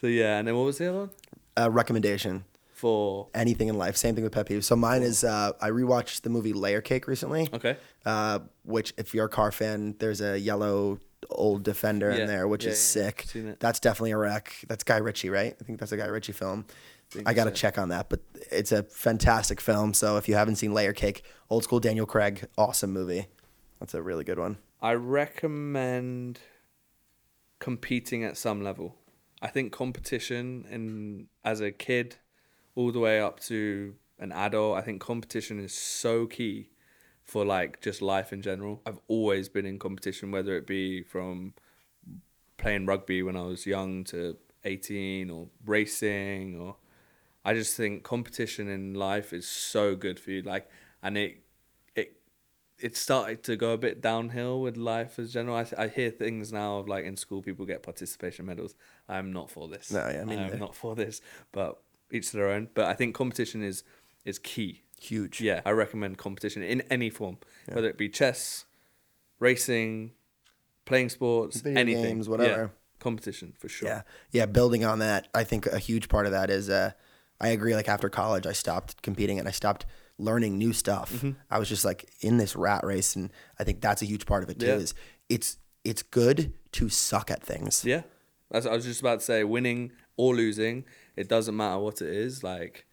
So yeah. And then what was the other one? Recommendation. For anything in life, same thing with pet peeves. So mine is I rewatched the movie Layer Cake recently. Okay. Which, if you're a car fan, there's a yellow old Defender in there, which is sick. Seen it. That's definitely a wreck. That's Guy Ritchie, right? I think that's a Guy Ritchie film. I got to check on that, but it's a fantastic film. So if you haven't seen Layer Cake, old school Daniel Craig, awesome movie. That's a really good one. I recommend competing at some level. I think competition as a kid all the way up to an adult, I think competition is so key for like just life in general. I've always been in competition, whether it be from playing rugby when I was young to 18 or racing, or I just think competition in life is so good for you. Like, and it started to go a bit downhill with life as general. I hear things now of like in school people get participation medals. I'm not for this. No, yeah, I mean, I'm not for this, but each to their own. But I think competition is key. Huge. Yeah, I recommend competition in any form, whether it be chess, racing, playing sports, video anything, games, whatever. Yeah, competition for sure. Yeah. Building on that, I think a huge part of that is I agree. Like after college, I stopped competing and I stopped learning new stuff. Mm-hmm. I was just like in this rat race, and I think that's a huge part of it too. Yeah. Is it's good to suck at things. Yeah, that's what I was just about to say. Winning or losing, it doesn't matter what it is. Like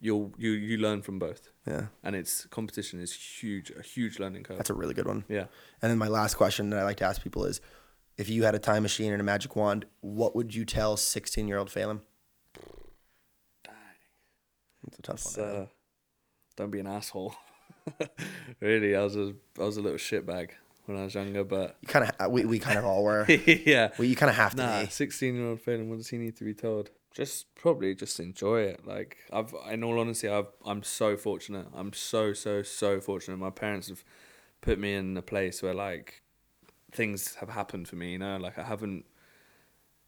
you learn from both. Yeah, and competition is a huge learning curve. That's a really good one. Yeah. And then my last question that I like to ask people is, if you had a time machine and a magic wand, what would you tell 16-year-old Phelim? Dang, that's a tough one. Don't be an asshole. Really, I was a little shitbag when I was younger, but you kind of we kind of all were. Yeah, well, you kind of have to. 16-year-old Phelim, what does he need to be told? Just probably just enjoy it. Like in all honesty, I'm so fortunate. I'm so fortunate. My parents have put me in a place where like things have happened for me. You know, like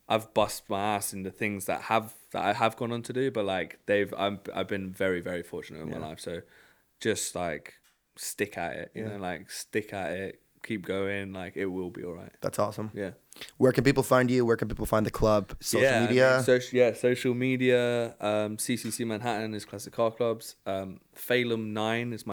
I've bust my ass into things that I have gone on to do. But like I've been very, very fortunate in my life. So just like stick at it. You know, like stick at it. Keep going, like it will be all right. That's awesome. Yeah. Where can people find you? Where can people find the club? Social media? I mean, social media. CCC Manhattan is Classic Car Clubs. Phelim9 is my